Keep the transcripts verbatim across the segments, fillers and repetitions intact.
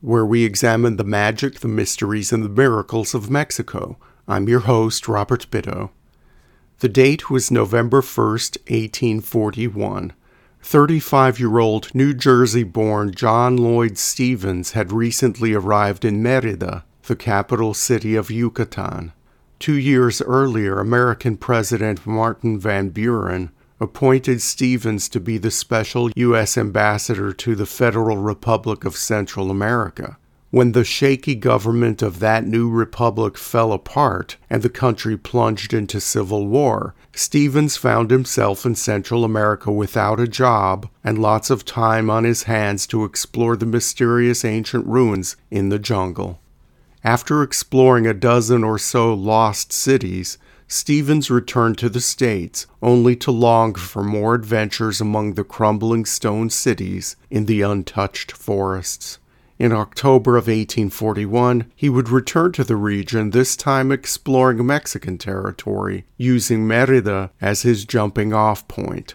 where we examine the magic, the mysteries, and the miracles of Mexico. I'm your host, Robert Bitto. The date was November first, eighteen forty-one. thirty-five-year-old New Jersey-born John Lloyd Stephens had recently arrived in Mérida, the capital city of Yucatan. Two years earlier, American President Martin Van Buren appointed Stephens to be the special U S ambassador to the Federal Republic of Central America. When the shaky government of that new republic fell apart and the country plunged into civil war, Stephens found himself in Central America without a job and lots of time on his hands to explore the mysterious ancient ruins in the jungle. After exploring a dozen or so lost cities, Stephens returned to the States, only to long for more adventures among the crumbling stone cities in the untouched forests. In October of eighteen forty-one, he would return to the region, this time exploring Mexican territory, using Mérida as his jumping-off point.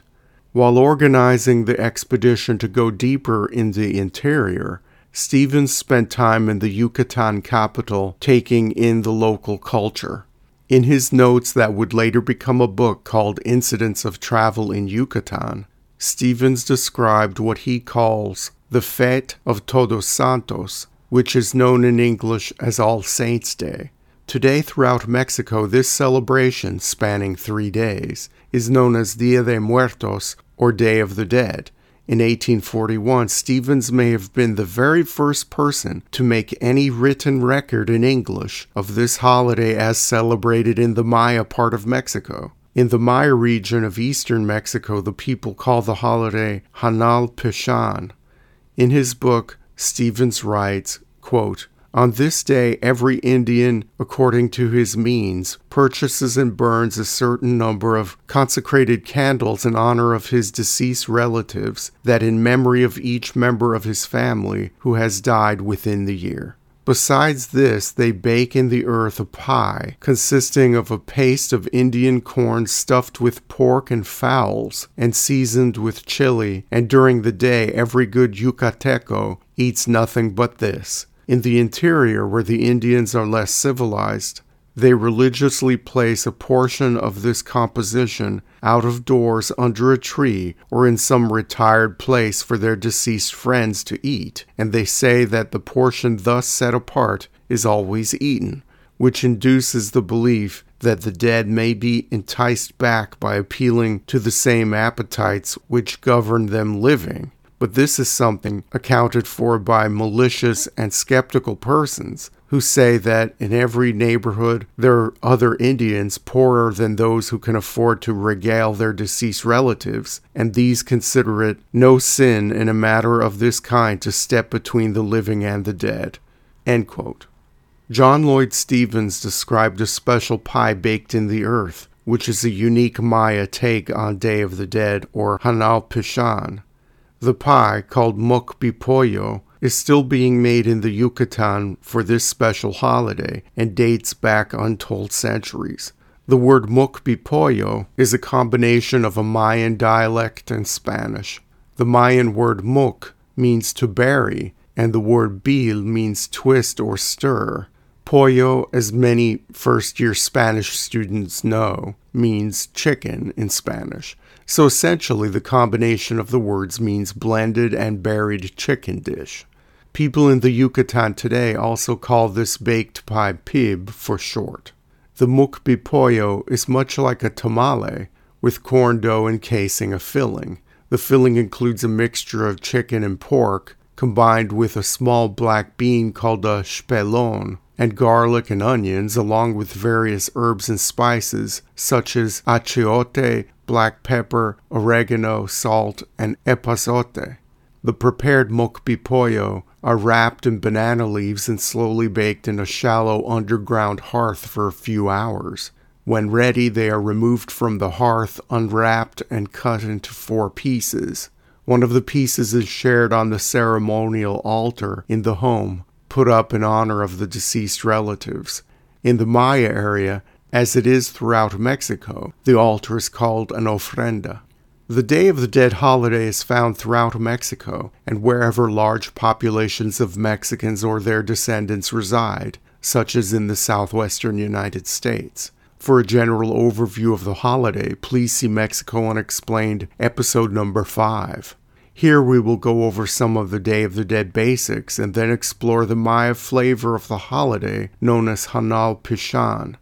While organizing the expedition to go deeper in the interior, Stephens spent time in the Yucatan capital, taking in the local culture. In his notes that would later become a book called Incidents of Travel in Yucatan, Stephens described what he calls the Fête of Todos Santos, which is known in English as All Saints' Day. Today throughout Mexico, this celebration, spanning three days, is known as Dia de Muertos, or Day of the Dead. In eighteen forty-one, Stephens may have been the very first person to make any written record in English of this holiday as celebrated in the Maya part of Mexico. In the Maya region of eastern Mexico, the people call the holiday Hanal Pixán. In his book, Stephens writes, quote, "On this day, every Indian, according to his means, purchases and burns a certain number of consecrated candles in honor of his deceased relatives, that in memory of each member of his family who has died within the year. Besides this, they bake in the earth a pie, consisting of a paste of Indian corn stuffed with pork and fowls, and seasoned with chili, and during the day every good Yucateco eats nothing but this. In the interior, where the Indians are less civilized, they religiously place a portion of this composition out of doors under a tree or in some retired place for their deceased friends to eat, and they say that the portion thus set apart is always eaten, which induces the belief that the dead may be enticed back by appealing to the same appetites which govern them living. But this is something accounted for by malicious and skeptical persons who say that in every neighborhood there are other Indians poorer than those who can afford to regale their deceased relatives, and these consider it no sin in a matter of this kind to step between the living and the dead." End quote. John Lloyd Stephens described a special pie baked in the earth, which is a unique Maya take on Day of the Dead, or Hanal Pixán. The pie, called mucbipollo, is still being made in the Yucatan for this special holiday and dates back untold centuries. The word mucbipollo is a combination of a Mayan dialect and Spanish. The Mayan word muc means to bury, and the word bil means twist or stir. Pollo, as many first-year Spanish students know, means chicken in Spanish. So essentially, the combination of the words means blended and buried chicken dish. People in the Yucatan today also call this baked pie pib for short. The mucbipollo is much like a tamale, with corn dough encasing a filling. The filling includes a mixture of chicken and pork, combined with a small black bean called a espelón, and garlic and onions, along with various herbs and spices such as achiote, black pepper, oregano, salt, and epazote. The prepared mucbipollo are wrapped in banana leaves and slowly baked in a shallow underground hearth for a few hours. When ready, they are removed from the hearth, unwrapped, and cut into four pieces. One of the pieces is shared on the ceremonial altar in the home, put up in honor of the deceased relatives. In the Maya area, as it is throughout Mexico, the altar is called an ofrenda. The Day of the Dead holiday is found throughout Mexico and wherever large populations of Mexicans or their descendants reside, such as in the southwestern United States. For a general overview of the holiday, please see Mexico Unexplained, episode number five. Here we will go over some of the Day of the Dead basics and then explore the Maya flavor of the holiday known as Hanal Pixán.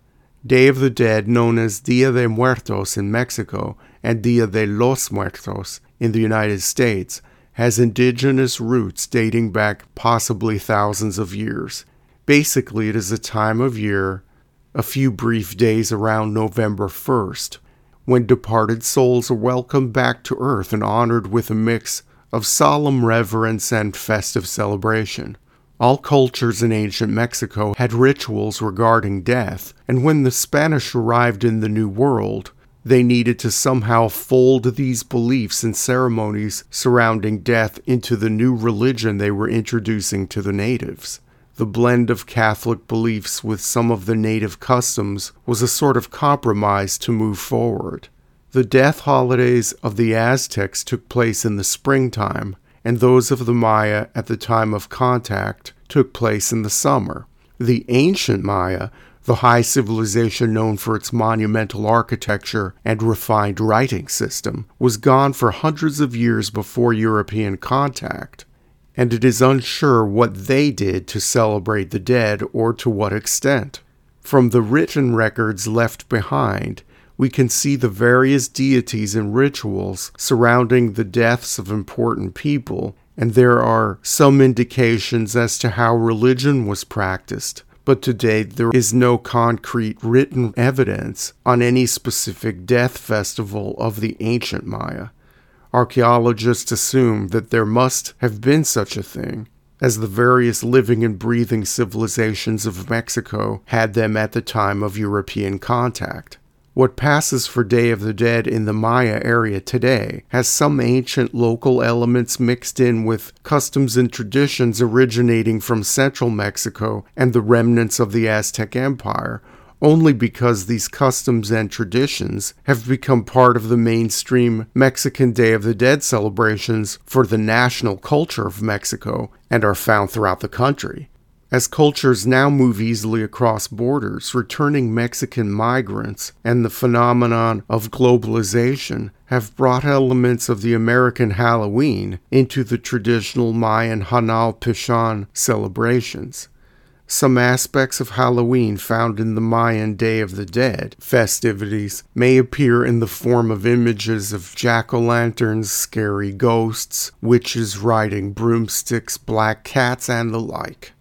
Day of the Dead, known as Dia de Muertos in Mexico and Dia de los Muertos in the United States, has indigenous roots dating back possibly thousands of years. Basically, it is a time of year a few brief days around November first, when departed souls are welcomed back to earth and honored with a mix of solemn reverence and festive celebration. All cultures in ancient Mexico had rituals regarding death, and when the Spanish arrived in the New World, they needed to somehow fold these beliefs and ceremonies surrounding death into the new religion they were introducing to the natives. The blend of Catholic beliefs with some of the native customs was a sort of compromise to move forward. The death holidays of the Aztecs took place in the springtime, and those of the Maya at the time of contact took place in the summer. The ancient Maya, the high civilization known for its monumental architecture and refined writing system, was gone for hundreds of years before European contact, and it is unsure what they did to celebrate the dead or to what extent. From the written records left behind, we can see the various deities and rituals surrounding the deaths of important people, and there are some indications as to how religion was practiced, but to date there is no concrete written evidence on any specific death festival of the ancient Maya. Archaeologists assume that there must have been such a thing, as the various living and breathing civilizations of Mexico had them at the time of European contact. What passes for Day of the Dead in the Maya area today has some ancient local elements mixed in with customs and traditions originating from central Mexico and the remnants of the Aztec Empire, only because these customs and traditions have become part of the mainstream Mexican Day of the Dead celebrations for the national culture of Mexico and are found throughout the country. As cultures now move easily across borders, returning Mexican migrants and the phenomenon of globalization have brought elements of the American Halloween into the traditional Mayan Hanal Pixán celebrations. Some aspects of Halloween found in the Mayan Day of the Dead festivities may appear in the form of images of jack-o'-lanterns, scary ghosts, witches riding broomsticks, black cats, and the like.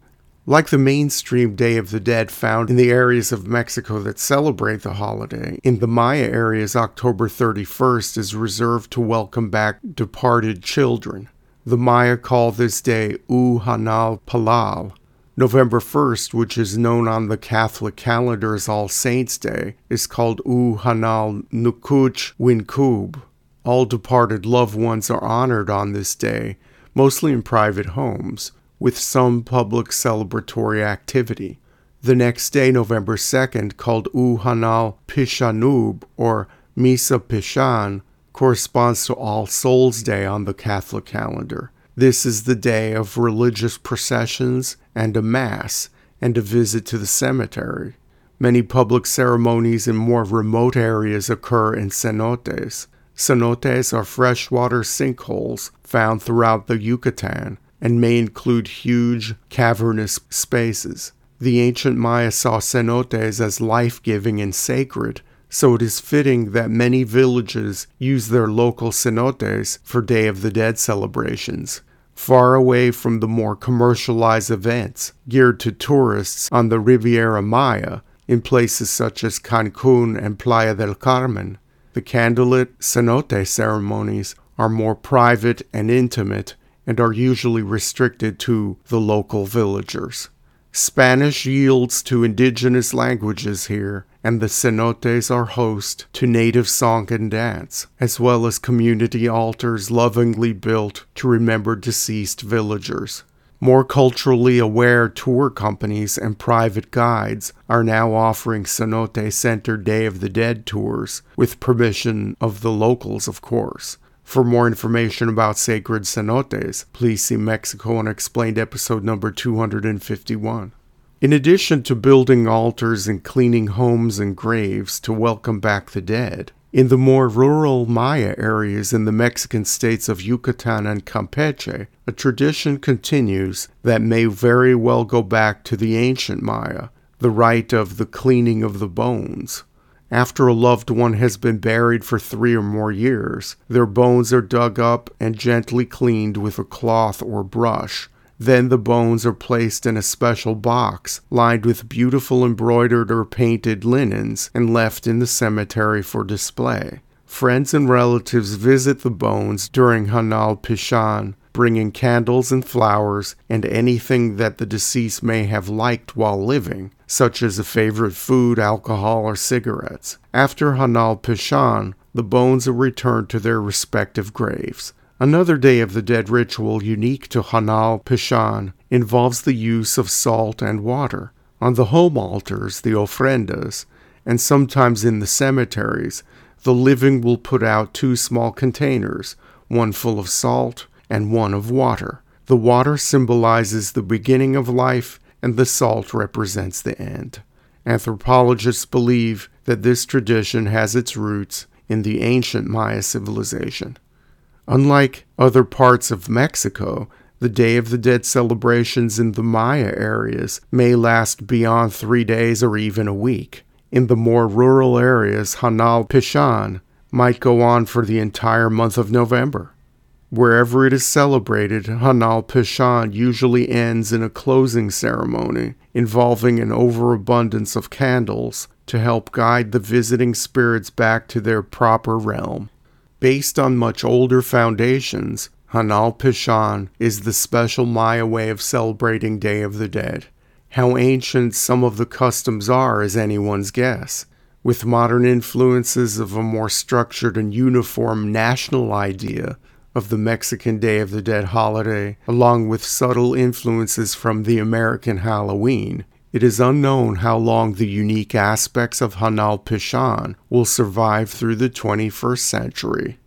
Like the mainstream Day of the Dead found in the areas of Mexico that celebrate the holiday, in the Maya areas October thirty-first is reserved to welcome back departed children. The Maya call this day U Hanal Palal. November first, which is known on the Catholic calendar as All Saints' Day, is called U Hanal Nukuch Winkub. All departed loved ones are honored on this day, mostly in private homes, with some public celebratory activity. The next day, November second, called U Hanal Pishanub or Misa Pishan, corresponds to All Souls' Day on the Catholic calendar. This is the day of religious processions and a mass and a visit to the cemetery. Many public ceremonies in more remote areas occur in cenotes. Cenotes are freshwater sinkholes found throughout the Yucatan and may include huge cavernous spaces. The ancient Maya saw cenotes as life-giving and sacred, so it is fitting that many villages use their local cenotes for Day of the Dead celebrations, far away from the more commercialized events geared to tourists on the Riviera Maya in places such as Cancun and Playa del Carmen. The candlelit cenote ceremonies are more private and intimate and are usually restricted to the local villagers. Spanish yields to indigenous languages here, and the cenotes are host to native song and dance, as well as community altars lovingly built to remember deceased villagers. More culturally aware tour companies and private guides are now offering cenote-centered Day of the Dead tours, with permission of the locals, of course. For more information about sacred cenotes, please see Mexico Unexplained episode number two hundred fifty-one. In addition to building altars and cleaning homes and graves to welcome back the dead, in the more rural Maya areas in the Mexican states of Yucatan and Campeche, a tradition continues that may very well go back to the ancient Maya, the rite of the cleaning of the bones. After a loved one has been buried for three or more years, their bones are dug up and gently cleaned with a cloth or brush. Then the bones are placed in a special box lined with beautiful embroidered or painted linens and left in the cemetery for display. Friends and relatives visit the bones during Hanal Pixán, bringing candles and flowers and anything that the deceased may have liked while living, such as a favorite food, alcohol, or cigarettes. After Hanal Pixán, the bones are returned to their respective graves. Another Day of the Dead ritual unique to Hanal Pixán involves the use of salt and water. On the home altars, the ofrendas, and sometimes in the cemeteries, the living will put out two small containers, one full of salt and one of water. The water symbolizes the beginning of life, and the salt represents the end. Anthropologists believe that this tradition has its roots in the ancient Maya civilization. Unlike other parts of Mexico, the Day of the Dead celebrations in the Maya areas may last beyond three days or even a week. In the more rural areas, Hanal Pixán might go on for the entire month of November. Wherever it is celebrated, Hanal Pixán usually ends in a closing ceremony involving an overabundance of candles to help guide the visiting spirits back to their proper realm. Based on much older foundations, Hanal Pixán is the special Maya way of celebrating Day of the Dead. How ancient some of the customs are is anyone's guess. With modern influences of a more structured and uniform national idea of the Mexican Day of the Dead holiday, along with subtle influences from the American Halloween, it is unknown how long the unique aspects of Hanal Pixán will survive through the twenty-first century.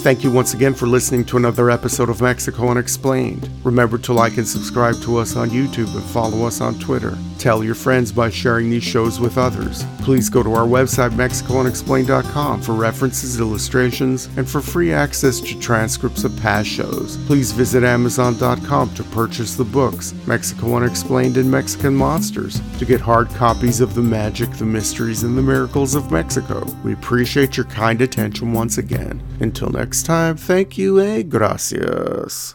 Thank you once again for listening to another episode of Mexico Unexplained. Remember to like and subscribe to us on YouTube and follow us on Twitter. Tell your friends by sharing these shows with others. Please go to our website, Mexico Unexplained dot com, for references, illustrations, and for free access to transcripts of past shows. Please visit Amazon dot com to purchase the books, Mexico Unexplained and Mexican Monsters, to get hard copies of the magic, the mysteries, and the miracles of Mexico. We appreciate your kind attention once again. Until next time. Next time, thank you and gracias.